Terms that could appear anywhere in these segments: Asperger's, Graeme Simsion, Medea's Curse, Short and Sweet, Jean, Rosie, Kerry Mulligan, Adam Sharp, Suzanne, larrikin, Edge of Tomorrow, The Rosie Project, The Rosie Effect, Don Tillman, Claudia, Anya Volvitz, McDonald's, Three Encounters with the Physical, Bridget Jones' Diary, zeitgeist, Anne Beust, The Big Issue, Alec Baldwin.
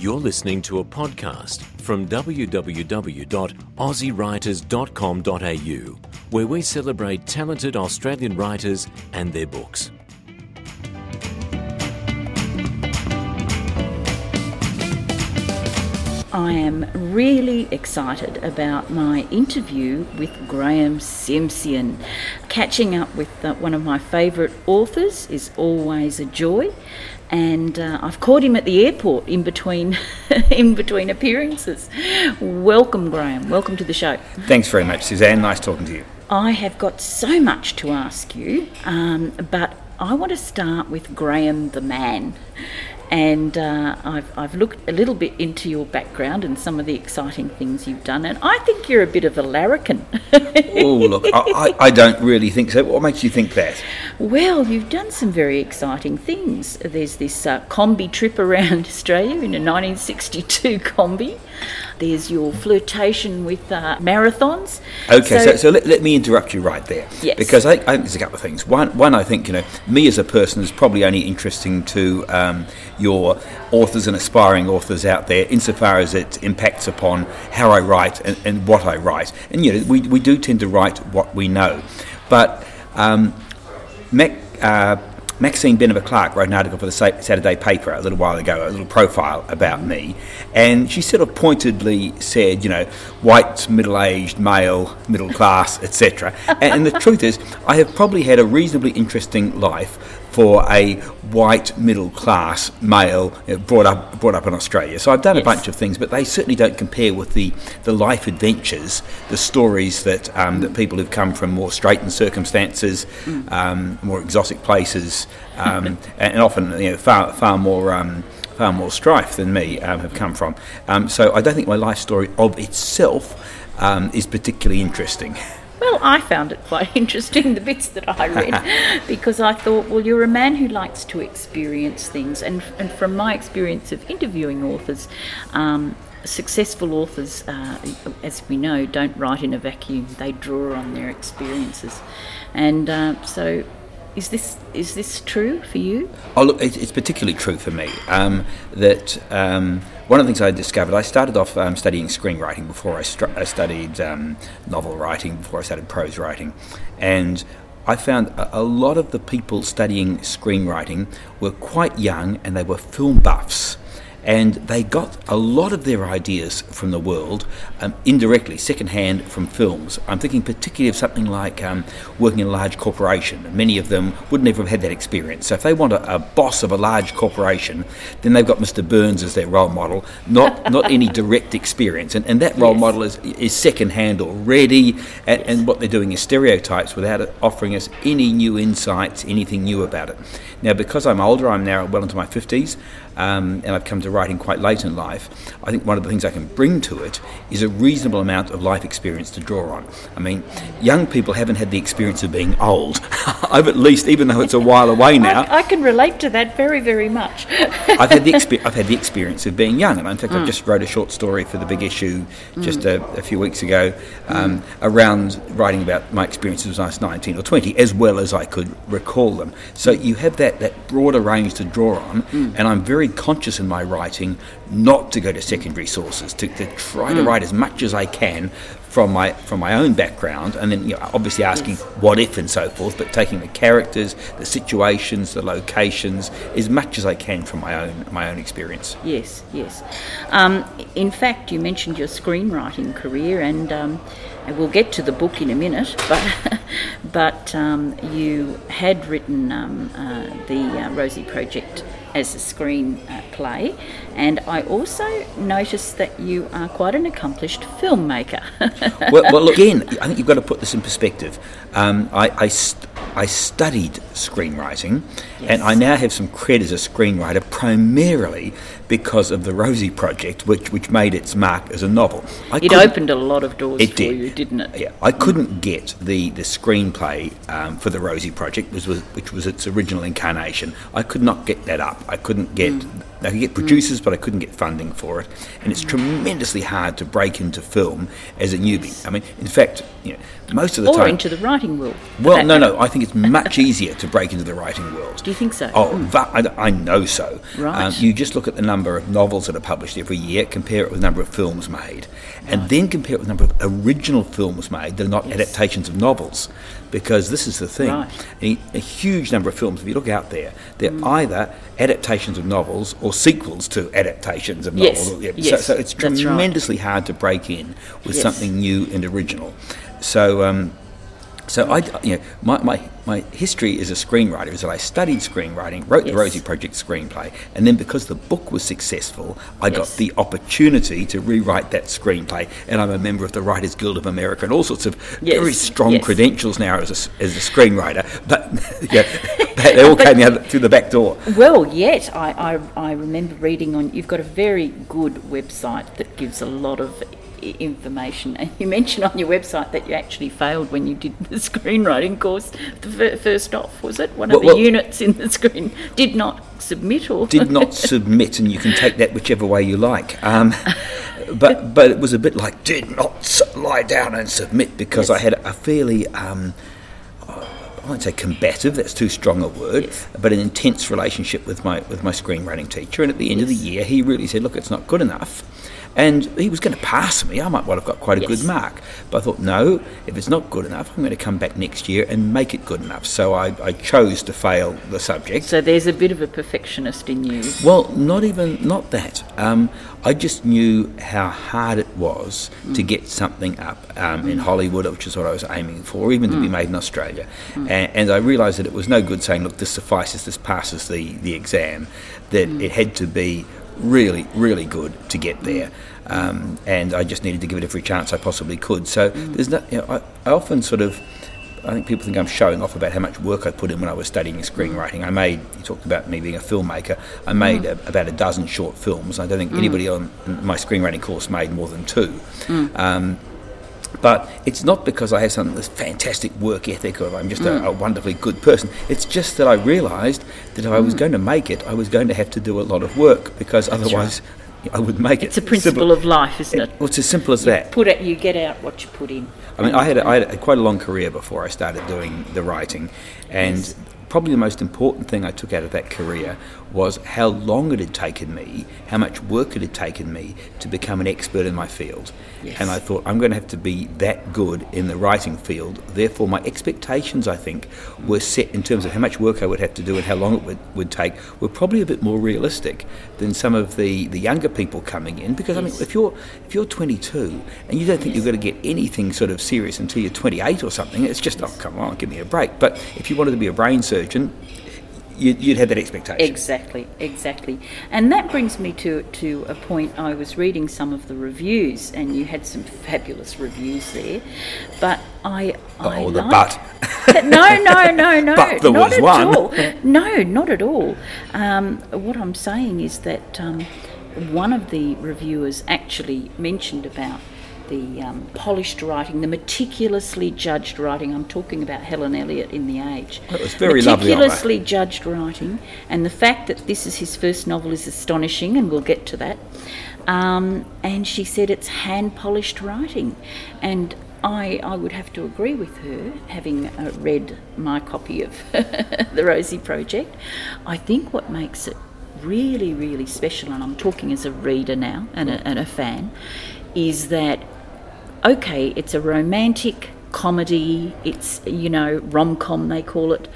You're listening to a podcast from www.aussiewriters.com.au, where we celebrate talented Australian writers and their books. I am really excited about my interview with Graeme Simsion. Catching up with one of my favourite authors is always a joy. And I've caught him at the airport in between appearances. Welcome, Graeme. Welcome to the show. Thanks very much, Suzanne. Nice talking to you. I have got so much to ask you, but I want to start with Graeme the man. And I've looked a little bit into your background and some of the exciting things you've done, and I think you're a bit of a larrikin. Oh, look, I don't really think so. What makes you think that? Well, you've done some very exciting things. There's this combi trip around Australia in a 1962 combi. There's your flirtation with marathons. Okay, so let me interrupt you right there. Yes. Because I think there's a couple of things. One, I think, me as a person is probably only interesting to your authors and aspiring authors out there insofar as it impacts upon how I write and what I write. And, we do tend to write what we know. But Maxine Beneva-Clark wrote an article for the Saturday paper a little while ago, a little profile about me, and she sort of pointedly said, white, middle-aged, male, middle class, etc. And the truth is, I have probably had a reasonably interesting life for a white, middle-class male brought up in Australia. So I've done a bunch of things, but they certainly don't compare with the life adventures, the stories that people who've come from more straitened circumstances, more exotic places, and often far more strife than me have come from. So I don't think my life story of itself is particularly interesting. Well, I found it quite interesting, the bits that I read, because I thought, well, you're a man who likes to experience things. And from my experience of interviewing authors, successful authors, as we know, don't write in a vacuum. They draw on their experiences. And so is this true for you? Oh, look, it's particularly true for me that... One of the things I discovered, I started off studying screenwriting before I studied novel writing, before I studied prose writing. And I found a lot of the people studying screenwriting were quite young and they were film buffs. And they got a lot of their ideas from the world, indirectly, secondhand from films. I'm thinking particularly of something like working in a large corporation. Many of them would never have had that experience. So if they want a boss of a large corporation, then they've got Mr. Burns as their role model, not any direct experience. And that role model is secondhand already, and what they're doing is stereotypes without offering us any new insights, anything new about it. Now, because I'm older, I'm now well into my 50s, and I've come to writing quite late in life, I think one of the things I can bring to it is a reasonable amount of life experience to draw on. I mean, young people haven't had the experience of being old. I've at least, even though it's a while away now... I can relate to that very, very much. I've had the experience of being young. And in fact, I just wrote a short story for The Big Issue just a few weeks ago around writing about my experiences when I was 19 or 20, as well as I could recall them. So you have that broader range to draw on, and I'm very conscious in my writing not to go to secondary sources, to try to write as much as I can from my own background, and then obviously asking what if and so forth, but taking the characters, the situations, the locations, as much as I can from my own experience. Yes. In fact, you mentioned your screenwriting career, and we'll get to the book in a minute, but you had written the Rosie Project as a screen play, and I also noticed that you are quite an accomplished filmmaker. Well, again, I think you've got to put this in perspective. I studied screenwriting, and I now have some credit as a screenwriter primarily because of the Rosie Project, which made its mark as a novel. It opened a lot of doors for you, didn't it? Yeah, I couldn't get the screenplay for the Rosie Project, which was its original incarnation. I could not get that up. I couldn't get I could get producers, but I couldn't get funding for it. And it's tremendously hard to break into film as a newbie. I mean, in fact, you know, most of the time... Or into the writing world. Well, no. I think it's much easier to break into the writing world. Do you think so? Oh, I know so. Right. You just look at the number of novels that are published every year, compare it with the number of films made, and then compare it with the number of original films made that are not adaptations of novels, because this is the thing. Right. A huge number of films, if you look out there, they're either adaptations of novels or sequels to adaptations of novels. Yes. So it's tremendously hard to break in with something new and original. So I, you know, my history as a screenwriter is that I studied screenwriting, wrote the Rosie Project screenplay, and then because the book was successful, I got the opportunity to rewrite that screenplay, and I'm a member of the Writers Guild of America and all sorts of very strong credentials now as a screenwriter, but they all came out through the back door. Well, yet, I remember reading on, you've got a very good website that gives a lot of information, and you mentioned on your website that you actually failed when you did the screenwriting course, the first off, was it? One of the units in the screen did not submit or... Did not submit, and you can take that whichever way you like. But it was a bit like, did not lie down and submit, because I had a fairly... I won't say combative, that's too strong a word, but an intense relationship with my screenwriting teacher, and at the end of the year he really said, look, it's not good enough, and he was going to pass me, I might well have got quite a good mark, but I thought, no, if it's not good enough, I'm going to come back next year and make it good enough, so I chose to fail the subject. So there's a bit of a perfectionist in you. Well, not that, I just knew how hard it was to get something up in Hollywood, which is what I was aiming for, even to be made in Australia, and I realised that it was no good saying, look, this suffices, this passes the exam, that it had to be really, really good to get there, and I just needed to give it every chance I possibly could. So there's not, you know, I often sort of, I think people think I'm showing off about how much work I put in when I was studying screenwriting. You talked about me being a filmmaker, I made about a dozen short films. I don't think anybody on my screenwriting course made more than two. But it's not because I have something that's fantastic work ethic or I'm just a wonderfully good person. It's just that I realised that if I was going to make it, I was going to have to do a lot of work, because otherwise I would make it. It's a principle of life, isn't it? Well, it's as simple as that. You get out what you put in. I mean, I had quite a long career before I started doing the writing, and probably the most important thing I took out of that career was how long it had taken me, how much work it had taken me to become an expert in my field. Yes. And I thought, I'm going to have to be that good in the writing field. Therefore, my expectations, I think, were set in terms of how much work I would have to do and how long it would take, were probably a bit more realistic than some of the younger people coming in. Because, I mean, if you're 22 and you don't think you're going to get anything sort of serious until you're 28 or something, it's just, oh, come on, give me a break. But if you wanted to be a brain surgeon, you'd have that expectation. Exactly. And that brings me to a point. I was reading some of the reviews, and you had some fabulous reviews there, but No. But there was one. No, not at all. What I'm saying is that one of the reviewers actually mentioned about the polished writing, the meticulously judged writing. I'm talking about Helen Elliott in The Age. It was very lovely. Meticulously judged writing, and the fact that this is his first novel is astonishing, and we'll get to that. And she said it's hand-polished writing, and I would have to agree with her, having read my copy of The Rosie Project. I think what makes it really, really special, and I'm talking as a reader now and a fan, is that it's a romantic comedy, it's, you know, rom-com they call it,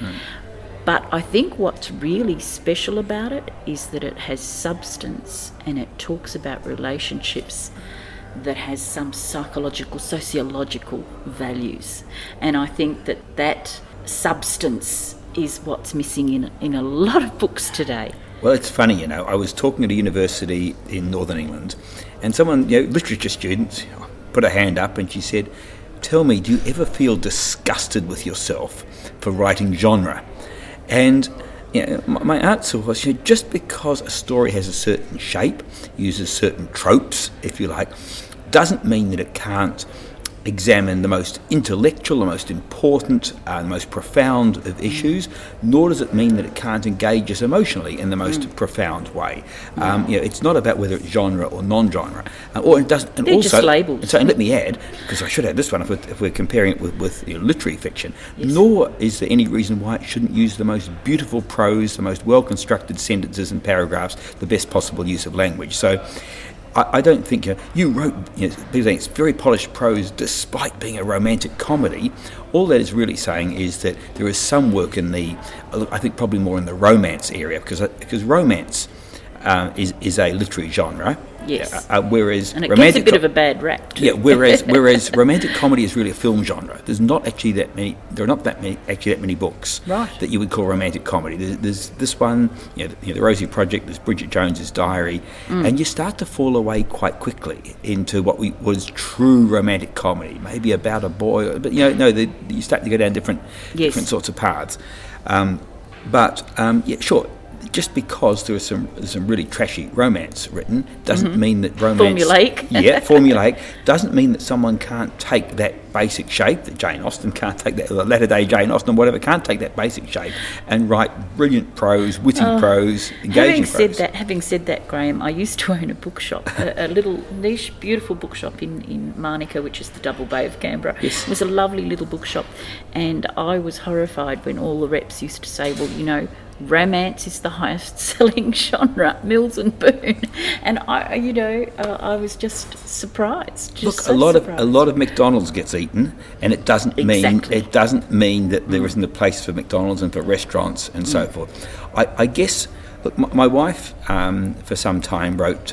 but I think what's really special about it is that it has substance, and it talks about relationships that has some psychological, sociological values, and I think that substance is what's missing in a lot of books today. Well, it's funny, you know, I was talking at a university in Northern England, and someone, you know, literature student, put her hand up and she said, tell me, do you ever feel disgusted with yourself for writing genre? And you know, my answer was, you know, just because a story has a certain shape, uses certain tropes, if you like, doesn't mean that it can't examine the most intellectual, the most important, the most profound of issues, nor does it mean that it can't engage us emotionally in the most profound way. You know, it's not about whether it's genre or non-genre, or it doesn't. And they're also just labels. So, and let me add, because I should add this one, if we're comparing it with literary fiction, nor is there any reason why it shouldn't use the most beautiful prose, the most well-constructed sentences and paragraphs, the best possible use of language. So. I don't think you wrote, people saying it's very polished prose despite being a romantic comedy. All that is really saying is that there is some work in the, I think probably more in the romance area, because romance is a literary genre. Yes. Whereas and it gets a bit of a bad rap. Yeah. Whereas romantic comedy is really a film genre. There's not actually that many. There are not that many books that you would call romantic comedy. There's this one, the Rosie Project. There's Bridget Jones' Diary, and you start to fall away quite quickly into what was true romantic comedy, maybe about a boy. But you start to go down different sorts of paths. Just because there's some really trashy romance written doesn't mean that romance... Formulaic. Yeah, formulaic. Doesn't mean that someone can't take that basic shape, that Jane Austen can't take that, or the latter-day Jane Austen, whatever, can't take that basic shape and write brilliant prose, witty prose, engaging prose. Having said that, Graeme, I used to own a bookshop, a little niche, beautiful bookshop in Marnica, which is the Double Bay of Canberra. Yes. It was a lovely little bookshop, and I was horrified when all the reps used to say, well, romance is the highest selling genre, Mills and Boon, and I was just surprised. A lot of McDonald's gets eaten, and it doesn't mean that there isn't a place for McDonald's and for restaurants and so forth. I guess. Look, my wife for some time wrote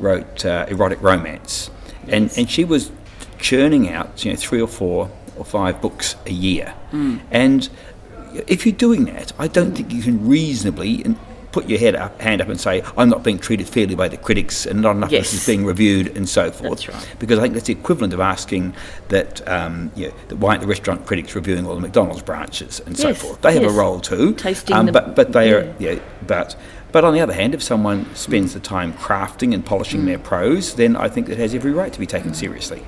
erotic romance, and she was churning out 3 or 4 or 5 books a year, and. If you're doing that, I don't think you can reasonably put your hand up and say, I'm not being treated fairly by the critics and not enough of this is being reviewed and so forth. That's right. Because I think that's the equivalent of asking that, that why aren't the restaurant critics reviewing all the McDonald's branches and so forth. They have a role too. Tasting them. But they are... Yeah, But on the other hand, if someone spends the time crafting and polishing their prose, then I think it has every right to be taken seriously.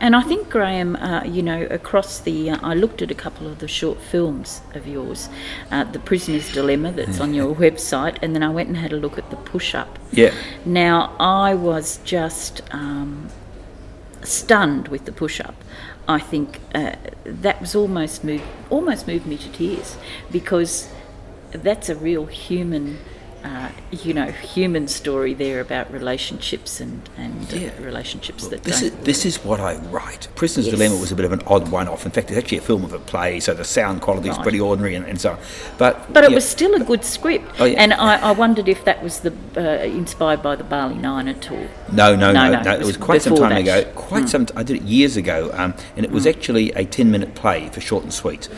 And I think, Graeme, across the... I looked at a couple of the short films of yours, The Prisoner's Dilemma, that's on your website, and then I went and had a look at The Push-Up. Yeah. Now, I was just stunned with The Push-Up. I think that was almost moved me to tears, because... That's a real human, human story there about relationships and relationships that this is what I write. Prisoner's Dilemma was a bit of an odd one-off. In fact, it's actually a film of a play, so the sound quality is pretty ordinary and so on. But it was still a good script. Oh, yeah. And I wondered if that was inspired by the Barley Nine at all. No. It was quite some time ago. I did it years ago, and it was actually a 10-minute play for Short and Sweet.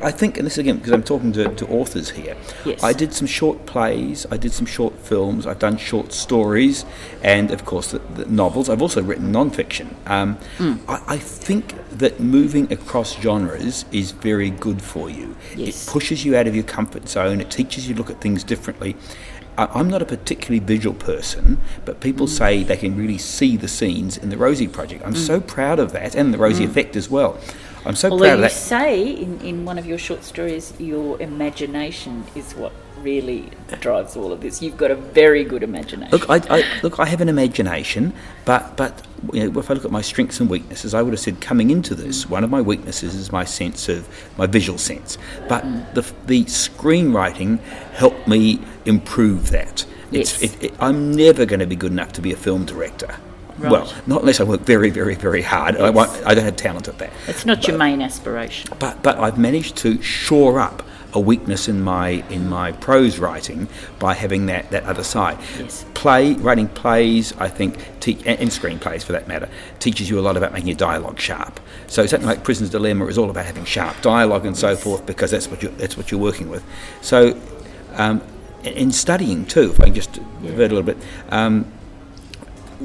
I think, and this again, because I'm talking to authors here, I did some short plays, I did some short films, I've done short stories, and of course the novels. I've also written non-fiction. I think that moving across genres is very good for you. It pushes you out of your comfort zone, it teaches you to look at things differently. I'm not a particularly visual person, but people say they can really see the scenes in the Rosie Project. I'm so proud of that, and the Rosie Effect as well. I'm so proud of that. Although you say in one of your short stories, your imagination is what really drives all of this. You've got a very good imagination. Look, I have an imagination, but if I look at my strengths and weaknesses, I would have said coming into this, one of my weaknesses is my visual sense. But the screenwriting helped me improve that. I'm never going to be good enough to be a film director. Right. Well, not unless I work very, very, very hard. I don't have talent at that. It's not your main aspiration. But I've managed to shore up a weakness in my prose writing by having that other side. Writing plays, I think, and screenplays for that matter, teaches you a lot about making your dialogue sharp. So something like Prisoner's Dilemma is all about having sharp dialogue and so forth, because that's what you're working with. So, in studying too, if I can just divert a little bit.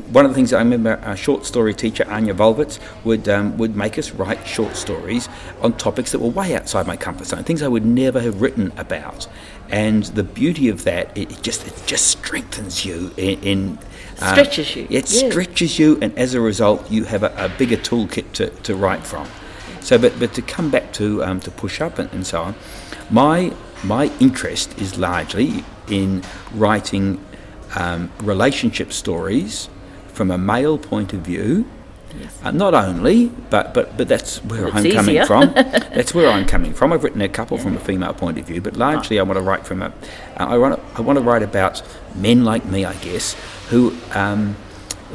one of the things that I remember our short story teacher, Anya Volvitz, would make us write short stories on topics that were way outside my comfort zone, things I would never have written about. And the beauty of that, it just strengthens you in stretches you. Stretches you, and as a result, you have a bigger toolkit to write from. So, but to come back to Push-Up and so on, my interest is largely in writing relationship stories from a male point of view. Yes. Not only, but that's where it's I'm easier. Coming from. That's where I'm coming from. I've written a couple from a female point of view, but largely I want to write from a. I want to write about men like me, I guess. Who I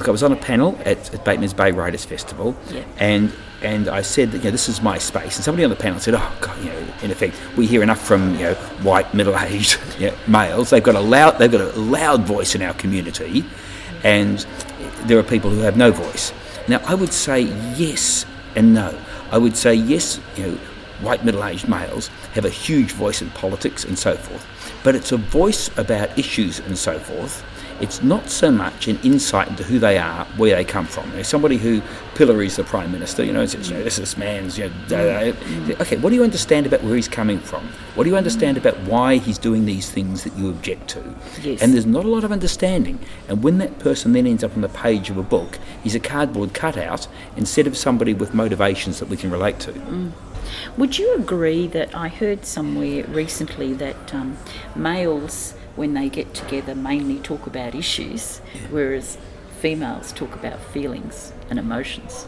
was on a panel at Batemans Bay Writers Festival, and I said that this is my space, and somebody on the panel said, "Oh God, in effect, we hear enough from white middle-aged males. They've got a loud voice in our community, and there are people who have no voice." Now, I would say yes and no. I would say yes, white middle-aged males have a huge voice in politics and so forth, but it's a voice about issues and so forth. It's not so much an insight into who they are, where they come from. There's somebody who pillories the Prime Minister, says, this man's, okay, what do you understand about where he's coming from? What do you understand about why he's doing these things that you object to? Yes. And there's not a lot of understanding. And when that person then ends up on the page of a book, he's a cardboard cutout instead of somebody with motivations that we can relate to. Mm. Would you agree that I heard somewhere recently that males, when they get together, mainly talk about issues, whereas females talk about feelings and emotions?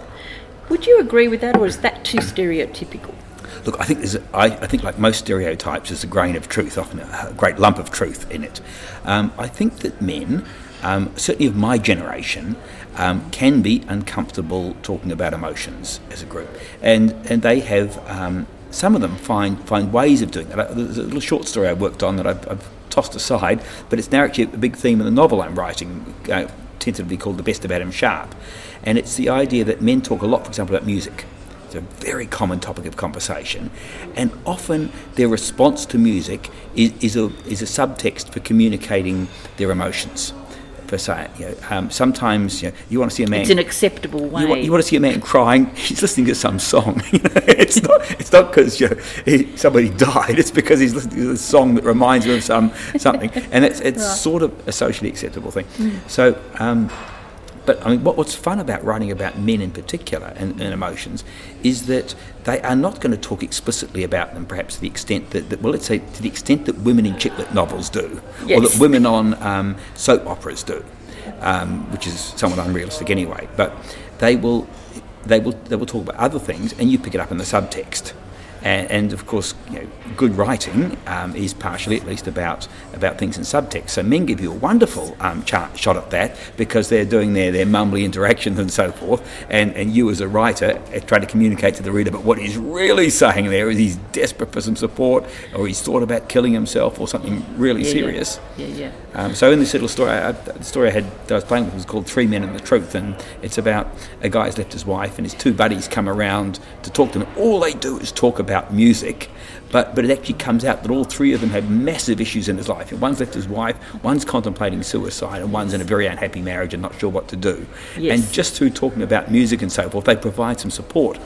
Would you agree with that, or is that too stereotypical? Look, I think I think like most stereotypes, there's a grain of truth, often a great lump of truth in it. I think that men, certainly of my generation, can be uncomfortable talking about emotions as a group, and they have some of them find ways of doing that. There's a little short story I worked on that I've tossed aside, but it's now actually a big theme in the novel I'm writing, tentatively called The Best of Adam Sharp, and it's the idea that men talk a lot, for example, about music. It's a very common topic of conversation, and often their response to music is a subtext for communicating their emotions. Per se, sometimes you want to see a man. It's an acceptable way. You want to see a man crying. He's listening to some song. It's not. It's not because somebody died. It's because he's listening to a song that reminds him of something, and it's sort of a socially acceptable thing. Mm. So, but I mean, what's fun about writing about men in particular and emotions is that they are not going to talk explicitly about them, perhaps to the extent to the extent that women in chick-lit novels do, yes, or that women on soap operas do, which is somewhat unrealistic anyway. But they will talk about other things, and you pick it up in the subtext. And of course, good writing is partially, at least, about things in subtext. So men give you a wonderful shot at that because they're doing their mumbly interactions and so forth. And you, as a writer, try to communicate to the reader, but what he's really saying there is he's desperate for some support, or he's thought about killing himself, or something really serious. Yeah. So in this little story, the story I had that I was playing with was called Three Men and the Truth, and it's about a guy who's left his wife, and his two buddies come around to talk to him. All they do is talk about music, but it actually comes out that all three of them have massive issues in his life. One's left his wife, one's contemplating suicide, and one's in a very unhappy marriage and not sure what to do. Yes. And just through talking about music and so forth, they provide some support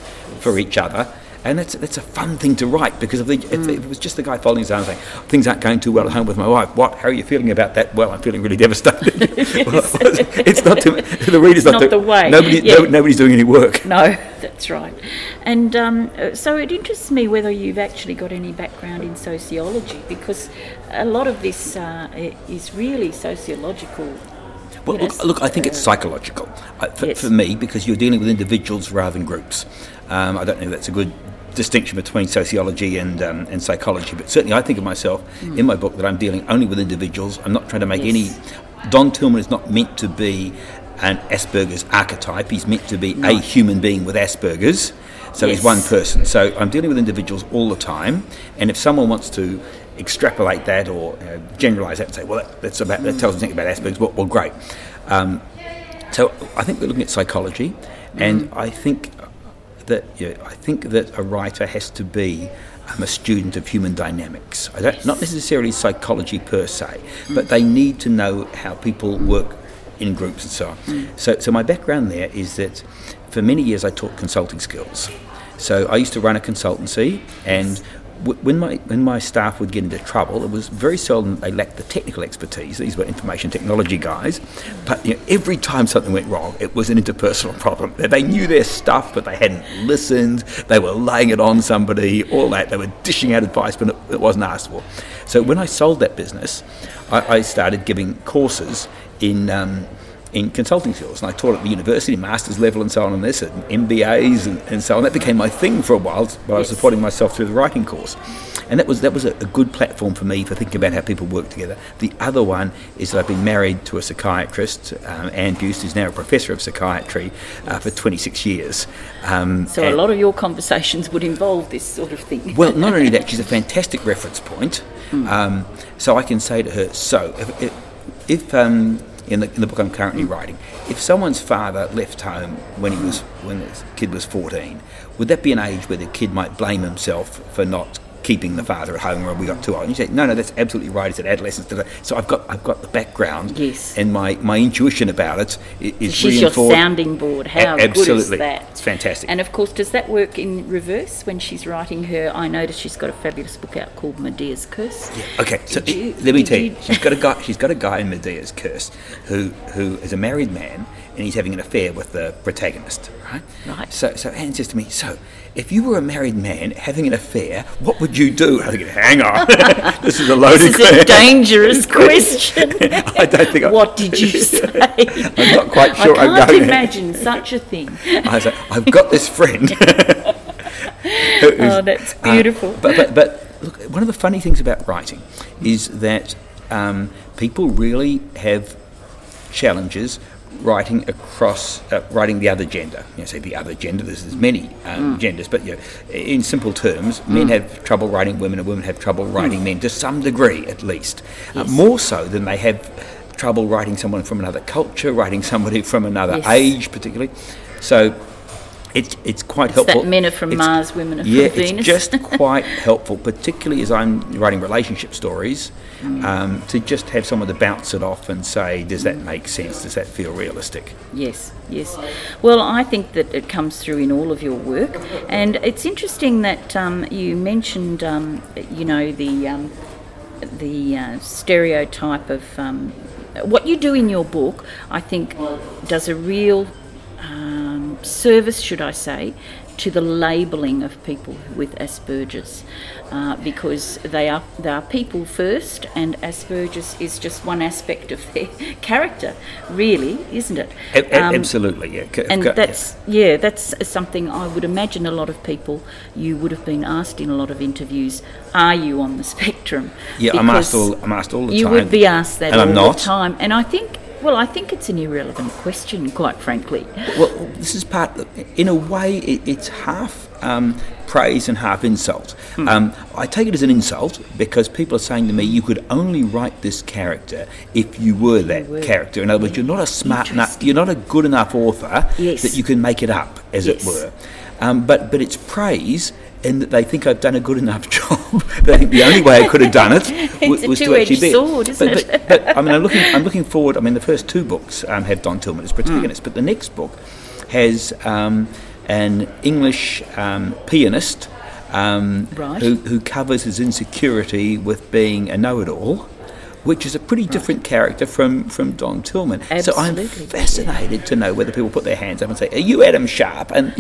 for each other. And that's a fun thing to write, because if it was just the guy folding his arms saying, things aren't going too well at home with my wife, what? How are you feeling about that? Well, I'm feeling really devastated. It's not the reader's not the way. Nobody's doing any work. No, that's right. And so it interests me whether you've actually got any background in sociology, because a lot of this is really sociological. Well, look, I think it's psychological for me, because you're dealing with individuals rather than groups. I don't know if that's a good distinction between sociology and psychology, but certainly I think of myself in my book that I'm dealing only with individuals. I'm not trying to make any... Don Tillman is not meant to be an Asperger's archetype. He's meant to be a human being with Asperger's, so he's one person. So I'm dealing with individuals all the time, and if someone wants to extrapolate that or generalise that and say, well, that tells us something about Asperger's, well, great. So I think we're looking at psychology, and I think that a writer has to be a student of human dynamics. Not necessarily psychology per se, but they need to know how people work in groups and so on. Mm. So my background there is that for many years I taught consulting skills. So I used to run a consultancy, and when my staff would get into trouble, it was very seldom they lacked the technical expertise. These were information technology guys. But every time something went wrong, it was an interpersonal problem. They knew their stuff, but they hadn't listened. They were laying it on somebody, all that. They were dishing out advice, but it wasn't asked for. So when I sold that business, I started giving courses in consulting skills, and I taught at the university, master's level and so on, and this, and MBAs and so on. That became my thing for a while, while I was supporting myself through the writing course. And that was a good platform for me for thinking about how people work together. The other one is that I've been married to a psychiatrist, Anne Beust, who's now a professor of psychiatry, for 26 years. So a lot of your conversations would involve this sort of thing. Well, not only that, she's a fantastic reference point. Mm. So I can say to her, in the book I'm currently writing, if someone's father left home when his kid was 14, would that be an age where the kid might blame himself for not keeping the father at home, or we got too old? And you say, no, that's absolutely right. It's at adolescence. So I've got the background, yes, and my intuition about it is so she's reinforced. Your sounding board. How absolutely good is that? It's fantastic. And of course, does that work in reverse when she's writing her? I noticed she's got a fabulous book out called Medea's Curse. Yeah. Okay, let me tell you, she's got a guy in Medea's Curse who is a married man, and he's having an affair with the protagonist. Right. So Anne says to me, so if you were a married man having an affair, what would you do? I think, hang on, this is a loaded question. This is a dangerous question. I don't think. What did you say? I'm not quite sure. I can't imagine such a thing. I was like, I've got this friend. Oh, that's beautiful. But look, one of the funny things about writing is that people really have challenges writing across writing the other gender. Say the other gender, there's many genders, but in simple terms, men have trouble writing women and women have trouble writing men, to some degree at least. Yes. More so than they have trouble writing someone from another culture, writing somebody from another age particularly. So it's quite helpful. That men are from Mars, women are from Venus. It's just quite helpful, particularly as I'm writing relationship stories, to just have someone to bounce it off and say, does that make sense? Does that feel realistic? Yes. Well, I think that it comes through in all of your work. And it's interesting that you mentioned, the stereotype of... what you do in your book, I think, does a real... service, should I say, to the labelling of people with Asperger's, because they are people first, and Asperger's is just one aspect of their character, really, isn't it? Absolutely, yeah. That's something I would imagine a lot of people, you would have been asked in a lot of interviews, are you on the spectrum? Yeah, because I'm asked all the time. You would be asked that the time, and I think it's an irrelevant question, quite frankly. Well, this is in a way, it's half praise and half insult. I take it as an insult because people are saying to me, you could only write this character if you were that character. In other words, you're not a smart enough, you're not a good enough author that you can make it up, as it were. But it's praise in that they think I've done a good enough job. They think the only way I could have done it was to actually be. It's a two-edged sword, isn't it? But I mean, I'm looking forward. I mean, the first two books have Don Tillman as protagonist, but the next book has an English pianist who covers his insecurity with being a know-it-all, which is a pretty different character from Don Tillman. Absolutely. So I'm fascinated to know whether people put their hands up and say, are you Adam Sharp? And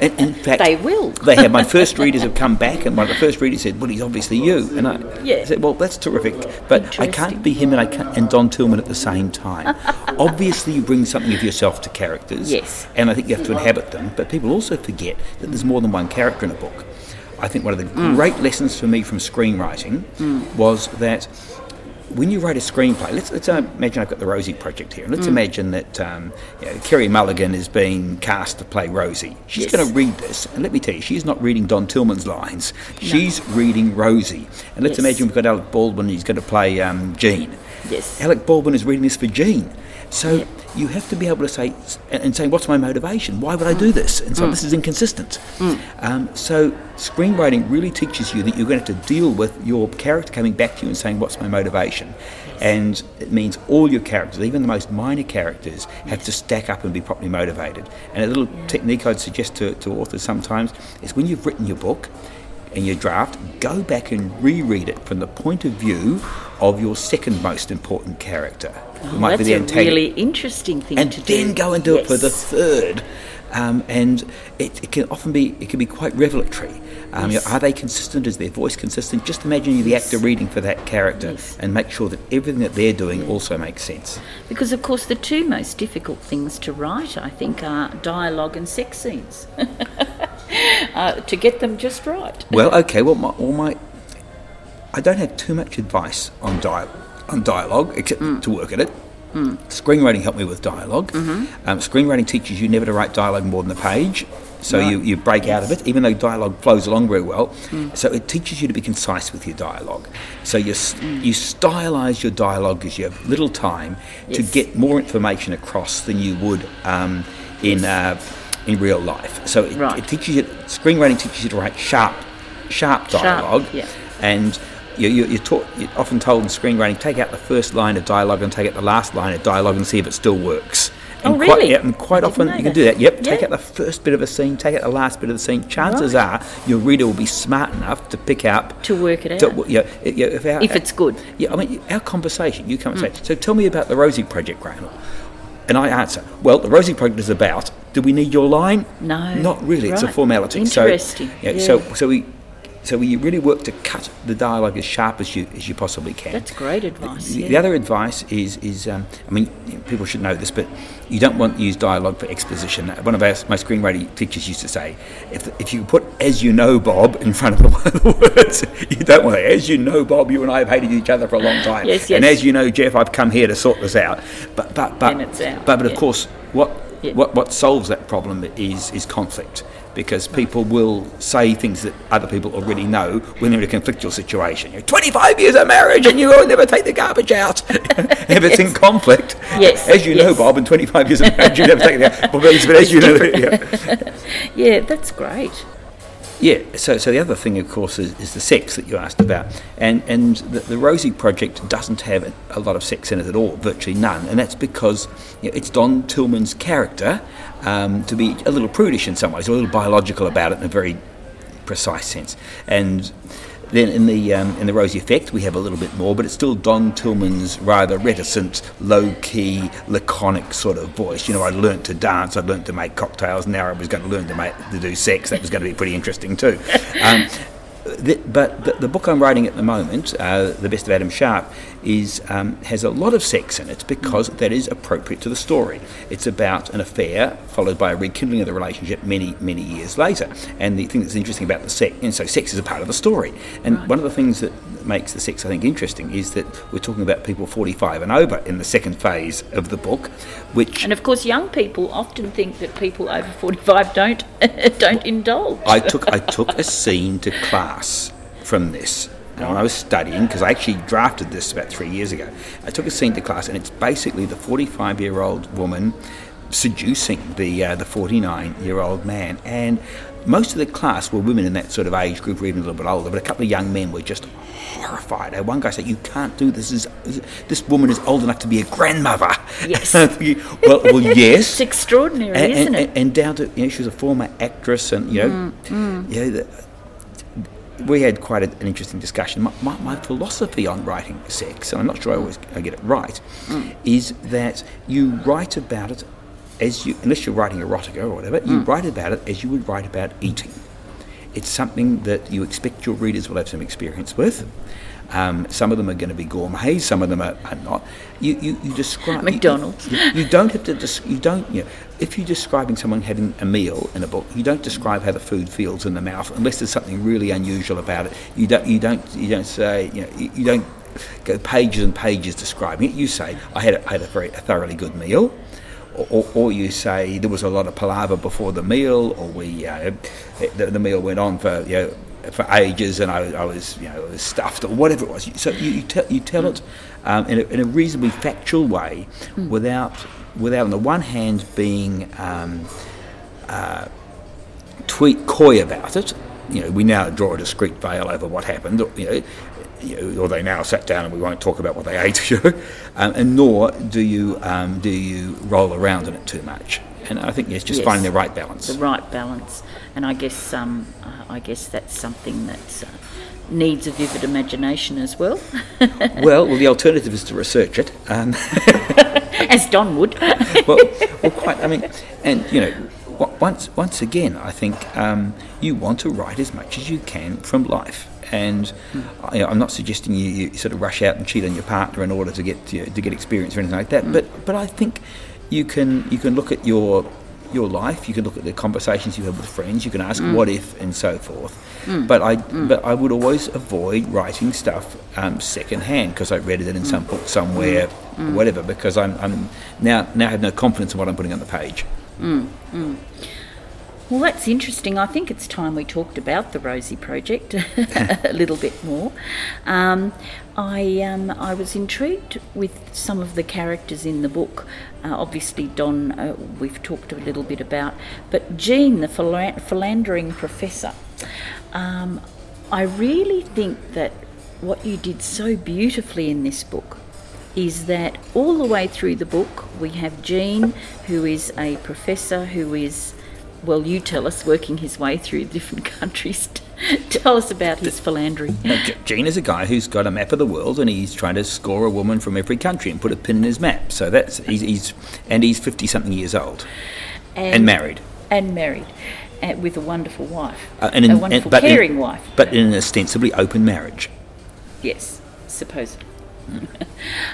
in fact... They will. They have. My first readers have come back, and one of the first readers said, well, he's obviously you. And I said, well, that's terrific, but I can't be him and Don Tillman at the same time. Obviously, you bring something of yourself to characters. Yes. And I think you have to inhabit them, but people also forget that there's more than one character in a book. I think one of the great lessons for me from screenwriting was that... when you write a screenplay, let's imagine I've got the Rosie Project here, and let's imagine that Kerry Mulligan is being cast to play Rosie. She's going to read this, and let me tell you, she's not reading Don Tillman's lines. She's reading Rosie. And let's imagine we've got Alec Baldwin, and he's going to play Jean. Yes. Alec Baldwin is reading this for Jean. So yep. you have to be able to say, and say, what's my motivation? Why would I do this? And so this is inconsistent. So screenwriting really teaches you that you're going to have to deal with your character coming back to you and saying, what's my motivation? Yes. And it means all your characters, even the most minor characters, have to stack up and be properly motivated. And a little technique I'd suggest to authors sometimes is when you've written your book, in your draft, go back and reread it from the point of view of your second most important character. Oh, might that's be the a really interesting thing and to do. And then go and do it for the third. And it can often be, it can be quite revelatory. You know, are they consistent? Is their voice consistent? Just imagine you're the actor reading for that character and make sure that everything that they're doing also makes sense. Because, of course, the two most difficult things to write, I think, are dialogue and sex scenes. To get them just right. Well, okay. Well, I don't have too much advice on dialogue, except to work at it. Screenwriting helped me with dialogue. Screenwriting teaches you never to write dialogue more than a page, so you break out of it, even though dialogue flows along very well. So it teaches you to be concise with your dialogue. So you stylise your dialogue as you have little time to get more information across than you would in real life. So it teaches you, screenwriting teaches you to write sharp dialogue. And you're often told in screenwriting, take out the first line of dialogue and take out the last line of dialogue and see if it still works. And quite often you can do that. Yep, take out the first bit of a scene, take out the last bit of the scene. Chances are your reader will be smart enough to pick up... To work it out. If it's good. Yeah, I mean, our conversation, you come and say, so tell me about the Rosie Project, Graeme. And I answer, well, the Rosie Project is about... Do we need your line? No. Not really. Right. It's a formality. Interesting. So, we really work to cut the dialogue as sharp as you possibly can. That's great advice. The other advice is I mean, people should know this, but you don't want to use dialogue for exposition. One of my screenwriting teachers used to say, if you put "as you know, Bob" in front of the words, you don't want to. As you know, Bob, you and I have hated each other for a long time. Yes. And as you know, Jeff, I've come here to sort this out. But it's out. But of course, what solves that problem is conflict, because people will say things that other people already know when they're in a conflictual situation. 25 years of marriage and you will never take the garbage out. If it's in conflict, as you know, Bob, in 25 years of marriage you never take the garbage out. But as you know... Yeah, that's great. Yeah, so the other thing, of course, is the sex that you asked about. And the Rosie Project doesn't have a lot of sex in it at all, virtually none. And that's because it's Don Tillman's character to be a little prudish in some ways, a little biological about it in a very precise sense. And then in the Rosie Effect, we have a little bit more, but it's still Don Tillman's rather reticent, low-key, laconic sort of voice. You know, I learnt to dance, I learnt to make cocktails, now I was going to learn to do sex. That was going to be pretty interesting too. But the book I'm writing at the moment, The Best of Adam Sharp, has a lot of sex in it because that is appropriate to the story. It's about an affair followed by a rekindling of the relationship many, many years later. And the thing that's interesting about the sex, and so sex is a part of the story. And one of the things that makes the sex, I think, interesting is that we're talking about people 45 and over in the second phase of the book, which... And of course, young people often think that people over 45 don't indulge. I took a scene to class from this. And when I was studying, because I actually drafted this about 3 years ago, I took a scene to class, and it's basically the 45-year-old woman seducing the 49-year-old man. And most of the class were women in that sort of age group, or even a little bit older, but a couple of young men were just horrified. And one guy said, you can't do this. This woman is old enough to be a grandmother. Yes. well, yes. It's extraordinary, isn't it? And down to, she was a former actress, and, we had quite an interesting discussion. My philosophy on writing sex, and I'm not sure I always get it right, is that you write about it unless you're writing erotica or whatever, you write about it as you would write about eating. It's something that you expect your readers will have some experience with. Some of them are going to be gourmet, some of them are not. You describe McDonald's. You don't have to. If you're describing someone having a meal in a book, you don't describe how the food feels in the mouth unless there's something really unusual about it. You don't say. You don't go pages and pages describing it. You say, I had a very thoroughly good meal. Or you say there was a lot of palaver before the meal, or the meal went on for for ages, and I was, you know, stuffed or whatever it was. So you tell it in a reasonably factual way, without on the one hand being coy about it. You know, we now draw a discreet veil over what happened. Or they now sat down and we won't talk about what they ate. And nor do you roll around in it too much. And I think it's just finding the right balance. The right balance, and I guess that's something that needs a vivid imagination as well. well, the alternative is to research it, as Don would. well, quite. I mean, and you know. Once again, I think you want to write as much as you can from life, and I'm not suggesting you sort of rush out and cheat on your partner in order to get experience or anything like that. But I think you can look at your life, you can look at the conversations you have with friends, you can ask what if and so forth. But I would always avoid writing stuff secondhand because I read it in some book somewhere, or whatever. Because I'm now have no confidence in what I'm putting on the page. Well, that's interesting. I think it's time we talked about the Rosie Project a little bit more. I was intrigued with some of the characters in the book. Obviously, Don, we've talked a little bit about, but Jean, the philandering professor, I really think that what you did so beautifully in this book is that all the way through the book we have Jean, who is a professor who is, well, you tell us, working his way through different countries. Tell us about his philandering. Jean is a guy who's got a map of the world and he's trying to score a woman from every country and put a pin in his map. So that's he's 50-something years old and married. With a wonderful wife, caring wife. But in an ostensibly open marriage. Yes, supposedly.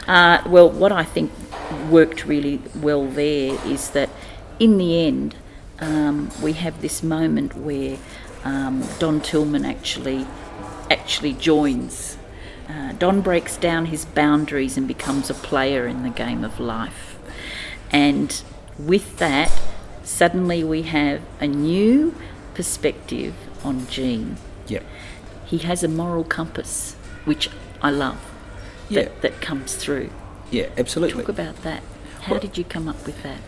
Well, what I think worked really well there is that in the end we have this moment where Don Tillman actually joins. Don breaks down his boundaries and becomes a player in the game of life, and with that suddenly we have a new perspective on Jean. Yeah, he has a moral compass, which I love. Yeah. That comes through. Yeah, absolutely. Talk about that. How did you come up with that?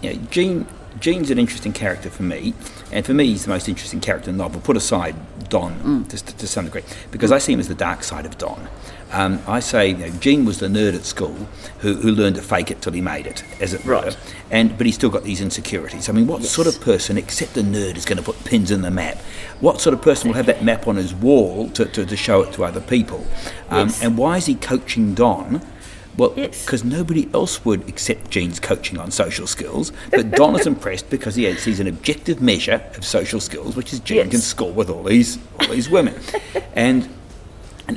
Yeah, Jean's an interesting character for me, and for me he's the most interesting character in the novel, put aside Don to some degree, because I see him as the dark side of Don. I say, you know, Jean was the nerd at school who learned to fake it till he made it, as it were, but he's still got these insecurities. I mean, what sort of person, except the nerd, is going to put pins in the map? What sort of person will have that map on his wall to show it to other people? And why is he coaching Don? Well, because nobody else would accept Jean's coaching on social skills, but Don is impressed because he sees an objective measure of social skills, which is Jean can score with all these women. And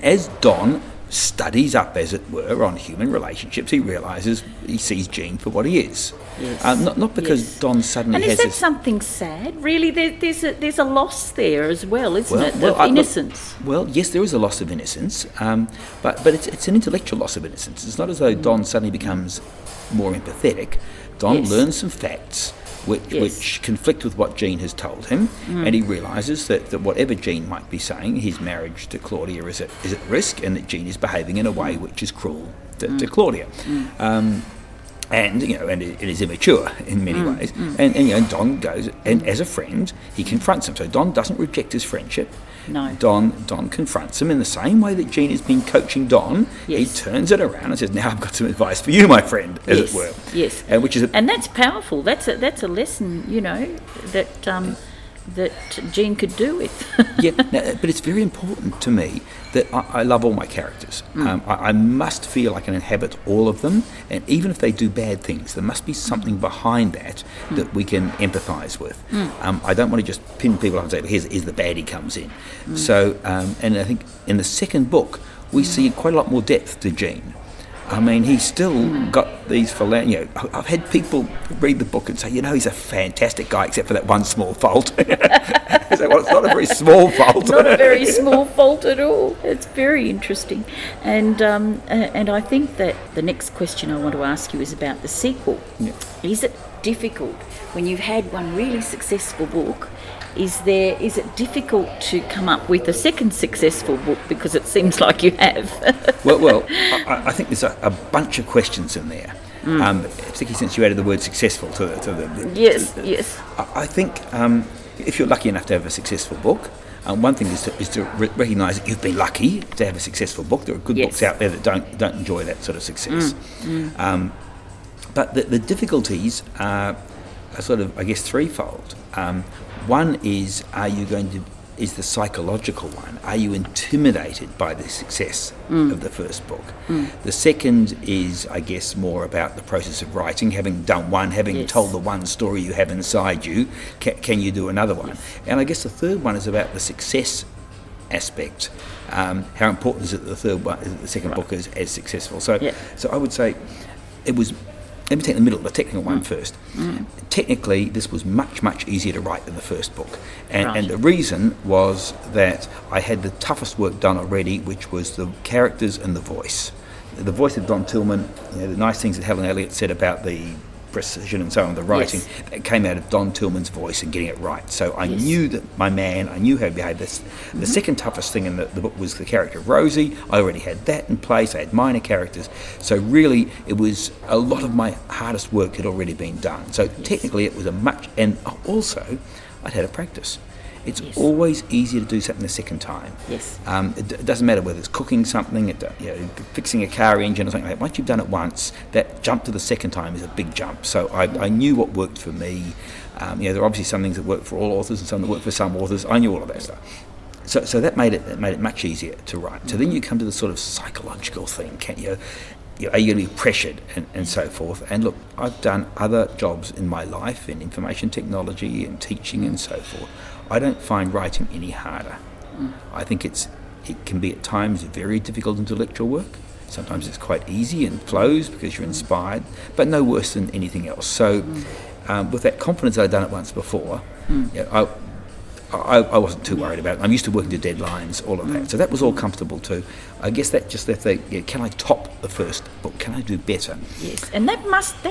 as Don studies up, as it were, on human relationships, he realises he sees Jean for what he is. Yes. Not because Don suddenly has... And is that something sad? Really, there's a loss there as well, isn't it? Of innocence. Yes, there is a loss of innocence, but it's an intellectual loss of innocence. It's not as though Don suddenly becomes more empathetic. Don learns some facts which conflict with what Jean has told him, and he realises that whatever Jean might be saying, his marriage to Claudia is at risk, and that Jean is behaving in a way which is cruel to Claudia, and it is immature in many ways. And Don goes, and as a friend, he confronts him. So Don doesn't reject his friendship. No. Don confronts him in the same way that Jean has been coaching Don. Yes. He turns it around and says, "Now I've got some advice for you, my friend," as it were. Yes. And that's powerful. That's a lesson, you know, that that Jean could do with. But it's very important to me that I love all my characters. I must feel I can inhabit all of them, and even if they do bad things, there must be something behind that we can empathise with. I don't want to just pin people up and say, well, here's the baddie comes in. So, and I think in the second book, we see quite a lot more depth to Jean. I mean, he's still got these I've had people read the book and say, you know, he's a fantastic guy except for that one small fault. I say, well, it's not a very small fault. Not a very small fault at all. It's very interesting. And I think that the next question I want to ask you is about the sequel. Yeah. Is it difficult when you've had one really successful book? Is it difficult to come up with a second successful book, because it seems like you have? Well, I think there's a bunch of questions in there, particularly since you added the word successful to the Yes. I think if you're lucky enough to have a successful book, one thing is to recognise that you've been lucky to have a successful book. There are good books out there that don't enjoy that sort of success. But the difficulties are sort of, I guess, threefold. One is, is the psychological one. Are you intimidated by the success of the first book? The second is, I guess, more about the process of writing. Having done one, told the one story you have inside you, can you do another one? Yes. And I guess the third one is about the success aspect. How important is it that the second book is as successful? So I would say it was... Let me take the technical one first. Technically, this was much, much easier to write than the first book. And the reason was that I had the toughest work done already, which was the characters and the voice. The voice of Don Tillman, the nice things that Helen Elliott said about the precision and so on, the writing, that came out of Don Tillman's voice and getting it right. So I knew that I knew how to behave. This. The second toughest thing in the book was the character of Rosie. I already had that in place. I had minor characters. So really, it was a lot of my hardest work had already been done. So technically, it was and also, I'd had a practice. It's always easier to do something the second time. Yes. It doesn't matter whether it's cooking something, fixing a car engine or something like that. Once you've done it once, that jump to the second time is a big jump. So I knew what worked for me. There are obviously some things that work for all authors and some that work for some authors. I knew all of that stuff. So that made it much easier to write. So then you come to the sort of psychological thing, can't you? Are you going to be pressured and so forth? And look, I've done other jobs in my life in information technology and teaching and so forth. I don't find writing any harder. I think it can be at times very difficult intellectual work. Sometimes it's quite easy and flows because you're inspired, but no worse than anything else. So with that confidence that I'd done it once before, I wasn't too worried about it. I'm used to working to deadlines, all of that. So that was all comfortable too. I guess that just left can I top the first book? Can I do better? Yes, and that must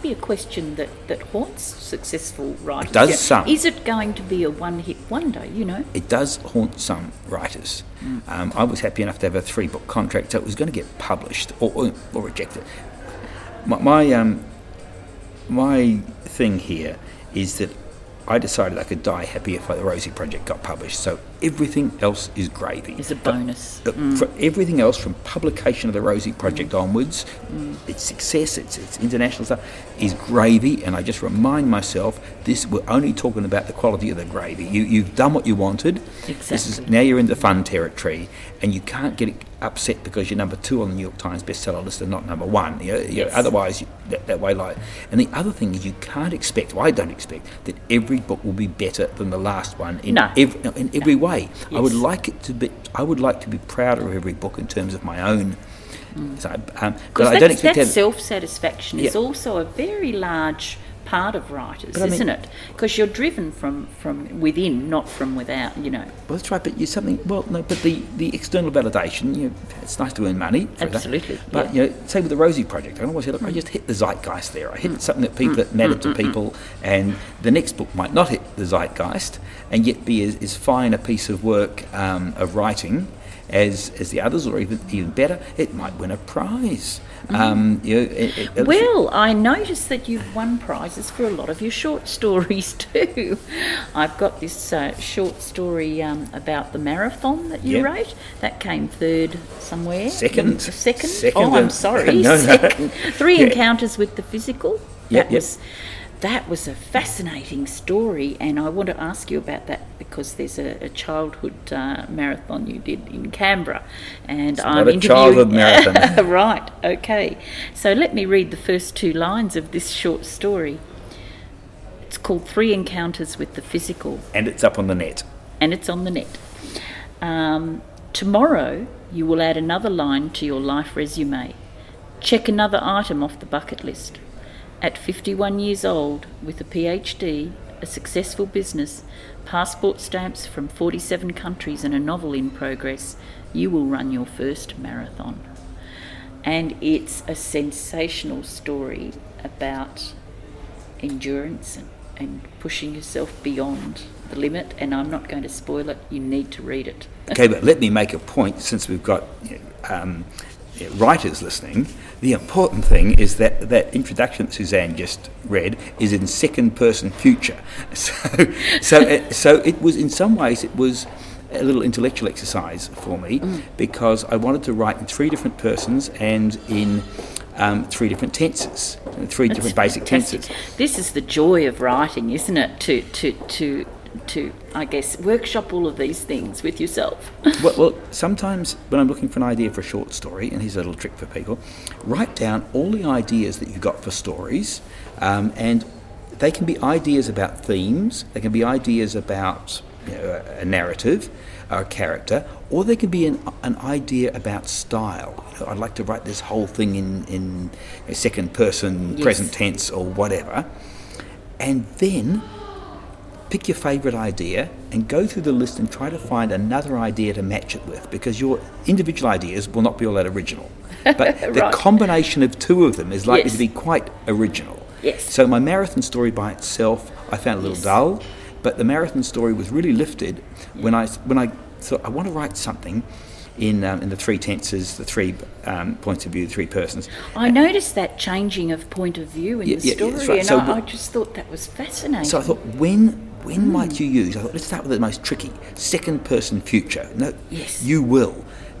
be a question that haunts successful writers. It does some. Is it going to be a one-hit wonder, It does haunt some writers. I was happy enough to have a 3-book contract, so it was going to get published or rejected. My thing here is that I decided I could die happy if The Rosie Project got published. So everything else is gravy. It's a bonus. For everything else from publication of The Rosie Project onwards, its success, its international stuff, is gravy. And I just remind myself, we're only talking about the quality of the gravy. You've done what you wanted. Exactly. Now you're in the fun territory, and you can't get upset because you're number 2 on the New York Times bestseller list and not number 1. Otherwise, that way lies. And the other thing is, you can't expect, I don't expect, that every book will be better than the last one in every way. Yes. I would like to be prouder of every book in terms of my own. So, because I don't expect that self-satisfaction is also a very large part of writers, isn't it? Because you're driven from within, not from without. Well, that's right. But you're something. Well, no. But the external validation. It's nice to earn money. Absolutely. That. But say with the Rosie Project, I always say, look, I just hit the zeitgeist there. I hit something that that mattered to people, and the next book might not hit the zeitgeist, and yet be as fine a piece of work of writing as the others, or even better, it might win a prize. I noticed that you've won prizes for a lot of your short stories too. I've got this short story about the marathon that you wrote. That came third somewhere. Second. Oh, I'm sorry. No. Three Encounters with the Physical. That was a fascinating story, and I want to ask you about that because there's a childhood marathon you did in Canberra, and I'm interviewing. Not a childhood marathon. Right. Okay. So let me read the first 2 lines of this short story. It's called Three Encounters with the Physical, and it's up on the net. Tomorrow you will add another line to your life resume. Check another item off the bucket list. At 51 years old, with a PhD, a successful business, passport stamps from 47 countries and a novel in progress, you will run your first marathon. And it's a sensational story about endurance and pushing yourself beyond the limit, and I'm not going to spoil it. You need to read it. Okay, but let me make a point, since we've got writers listening. The important thing is that that introduction that Suzanne just read is in second person future. So it was, in some ways, it was a little intellectual exercise for me, because I wanted to write in three different persons and in three different tenses, three That's different basic fantastic. Tenses. This is the joy of writing, isn't it? To I guess, workshop all of these things with yourself. well, sometimes when I'm looking for an idea for a short story, and here's a little trick for people, write down all the ideas that you got for stories, and they can be ideas about themes, they can be ideas about a narrative or a character, or they can be an idea about style. I'd like to write this whole thing in a second person, yes, present tense or whatever, and then pick your favourite idea and go through the list and try to find another idea to match it with, because your individual ideas will not be all that original. But right. The combination of two of them is likely, yes, to be quite original. Yes. So my marathon story by itself I found a little, yes, dull, but the marathon story was really lifted, yeah, when I thought I want to write something in the three tenses, the three points of view, the three persons. I noticed that changing of point of view in the story, right, and so I just thought that was fascinating. So I thought, when might you use? I thought, let's start with the most tricky, second-person future. No, yes, you will.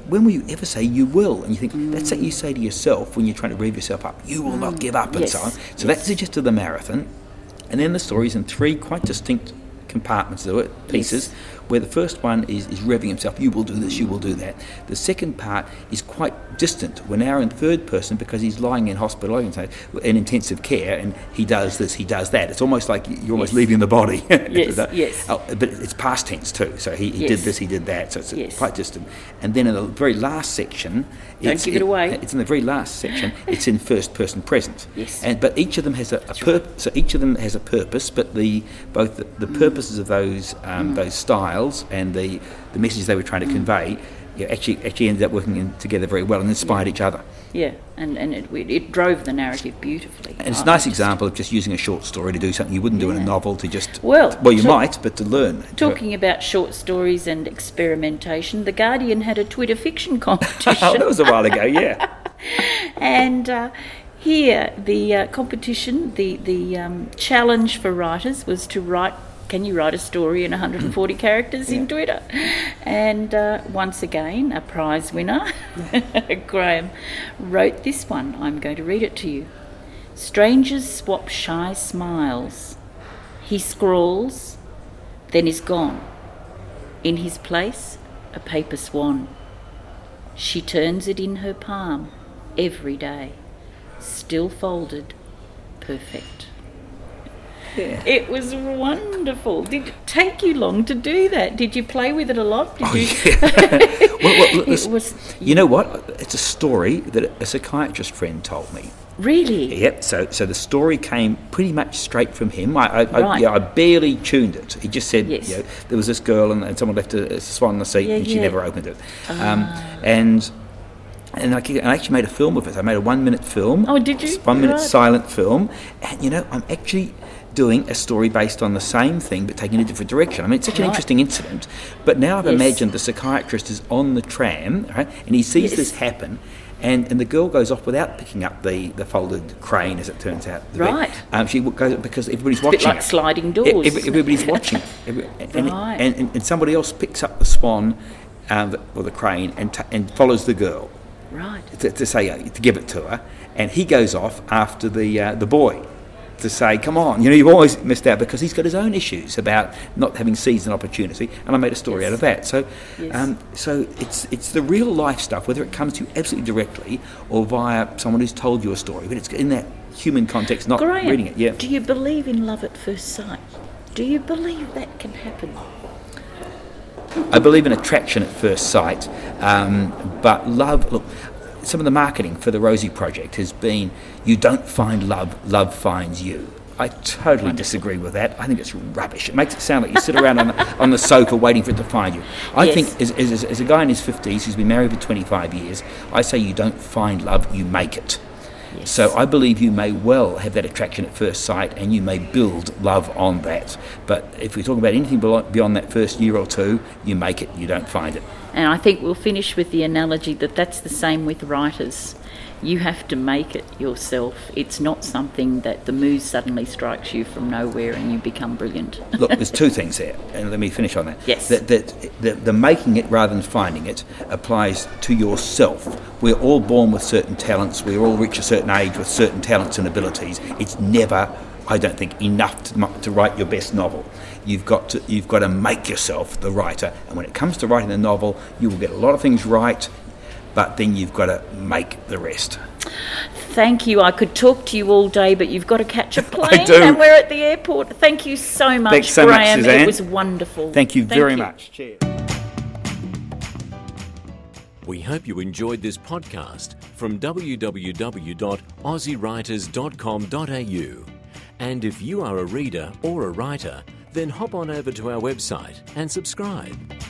When will you ever say you will? And you think, that's what you say to yourself when you're trying to rev yourself up. You will not give up, and yes, so on. So yes, that suggested the marathon. And then the story's in three quite distinct compartments of it, pieces, yes, where the first one is revving himself. You will do this, you will do that. The second part is quite distant. We're now in third person because he's lying in hospital in intensive care, and he does this, he does that. It's almost like you're almost, yes, leaving the body. Yes, yes. Oh, but it's past tense too. So he yes, did this, he did that. So it's, yes, quite distant. And then in the very last section, it's in the very last section. It's in first person present. Yes. And but each of them has a purpose. Right. So each of them has a purpose, but both the purposes of those styles and the message they were trying to convey actually ended up working together very well and inspired, yeah, each other. Yeah, and it drove the narrative beautifully. And it's a nice example of just using a short story to do something you wouldn't, yeah, do in a novel, to just... Well, you might, but to learn. Talking about short stories and experimentation, The Guardian had a Twitter fiction competition. Oh, that was a while ago, yeah. And... here, the competition, the challenge for writers was to write, can you write a story in 140 characters, yeah, in Twitter? And once again, a prize winner, yeah, Graeme, wrote this one. I'm going to read it to you. Strangers swap shy smiles. He scrawls, then is gone. In his place, a paper swan. She turns it in her palm every day. Still folded, perfect. Yeah. It was wonderful. Did it take you long to do that? Did you play with it a lot? Yeah. well, it was, you know what? It's a story that a psychiatrist friend told me. Really? Yep. So the story came pretty much straight from him. I barely tuned it. He just said, yes, there was this girl and someone left a swan in the seat, and she never opened it. And I actually made a film of it. I made a 1-minute film. Oh, did you? 1-minute silent film. And, I'm actually doing a story based on the same thing but taking a different direction. I mean, it's such an interesting incident. But now I've imagined the psychiatrist is on the tram, right, and he sees this happen, and the girl goes off without picking up the folded crane, as it turns out. Right. She goes up because everybody's watching. It's a bit like sliding doors. Everybody's watching. Right. And somebody else picks up the swan or the crane and follows the girl. Right. To give it to her, and he goes off after the boy to say, "Come on, you've always missed out," because he's got his own issues about not having seized an opportunity. And I made a story out of that. So, so it's the real life stuff, whether it comes to you absolutely directly or via someone who's told you a story, but it's in that human context, not Graeme, reading it. Yeah. Do you believe in love at first sight? Do you believe that can happen? I believe in attraction at first sight, but love... Look, some of the marketing for the Rosie Project has been, you don't find love, love finds you. I totally disagree with that. I think it's rubbish. It makes it sound like you sit around on the sofa waiting for it to find you. I think, as a guy in his 50s who's been married for 25 years, I say you don't find love, you make it. Yes. So I believe you may well have that attraction at first sight, and you may build love on that. But if we're talking about anything beyond that first year or two, you make it, you don't find it. And I think we'll finish with the analogy that that's the same with writers. You have to make it yourself. It's not something that the muse suddenly strikes you from nowhere and you become brilliant. Look, there's two things there, and let me finish on that. Yes. The making it rather than finding it applies to yourself. We're all born with certain talents. We're all reach a certain age with certain talents and abilities. It's never, I don't think, enough to write your best novel. You've got to make yourself the writer. And when it comes to writing a novel, you will get a lot of things right, but then you've got to make the rest. Thank you. I could talk to you all day, but you've got to catch a plane. I do. And we're at the airport. Thank you so much, Graeme. Thanks so much, Suzanne. It was wonderful. Thank you very much. Cheers. We hope you enjoyed this podcast from www.aussiewriters.com.au. And if you are a reader or a writer, then hop on over to our website and subscribe.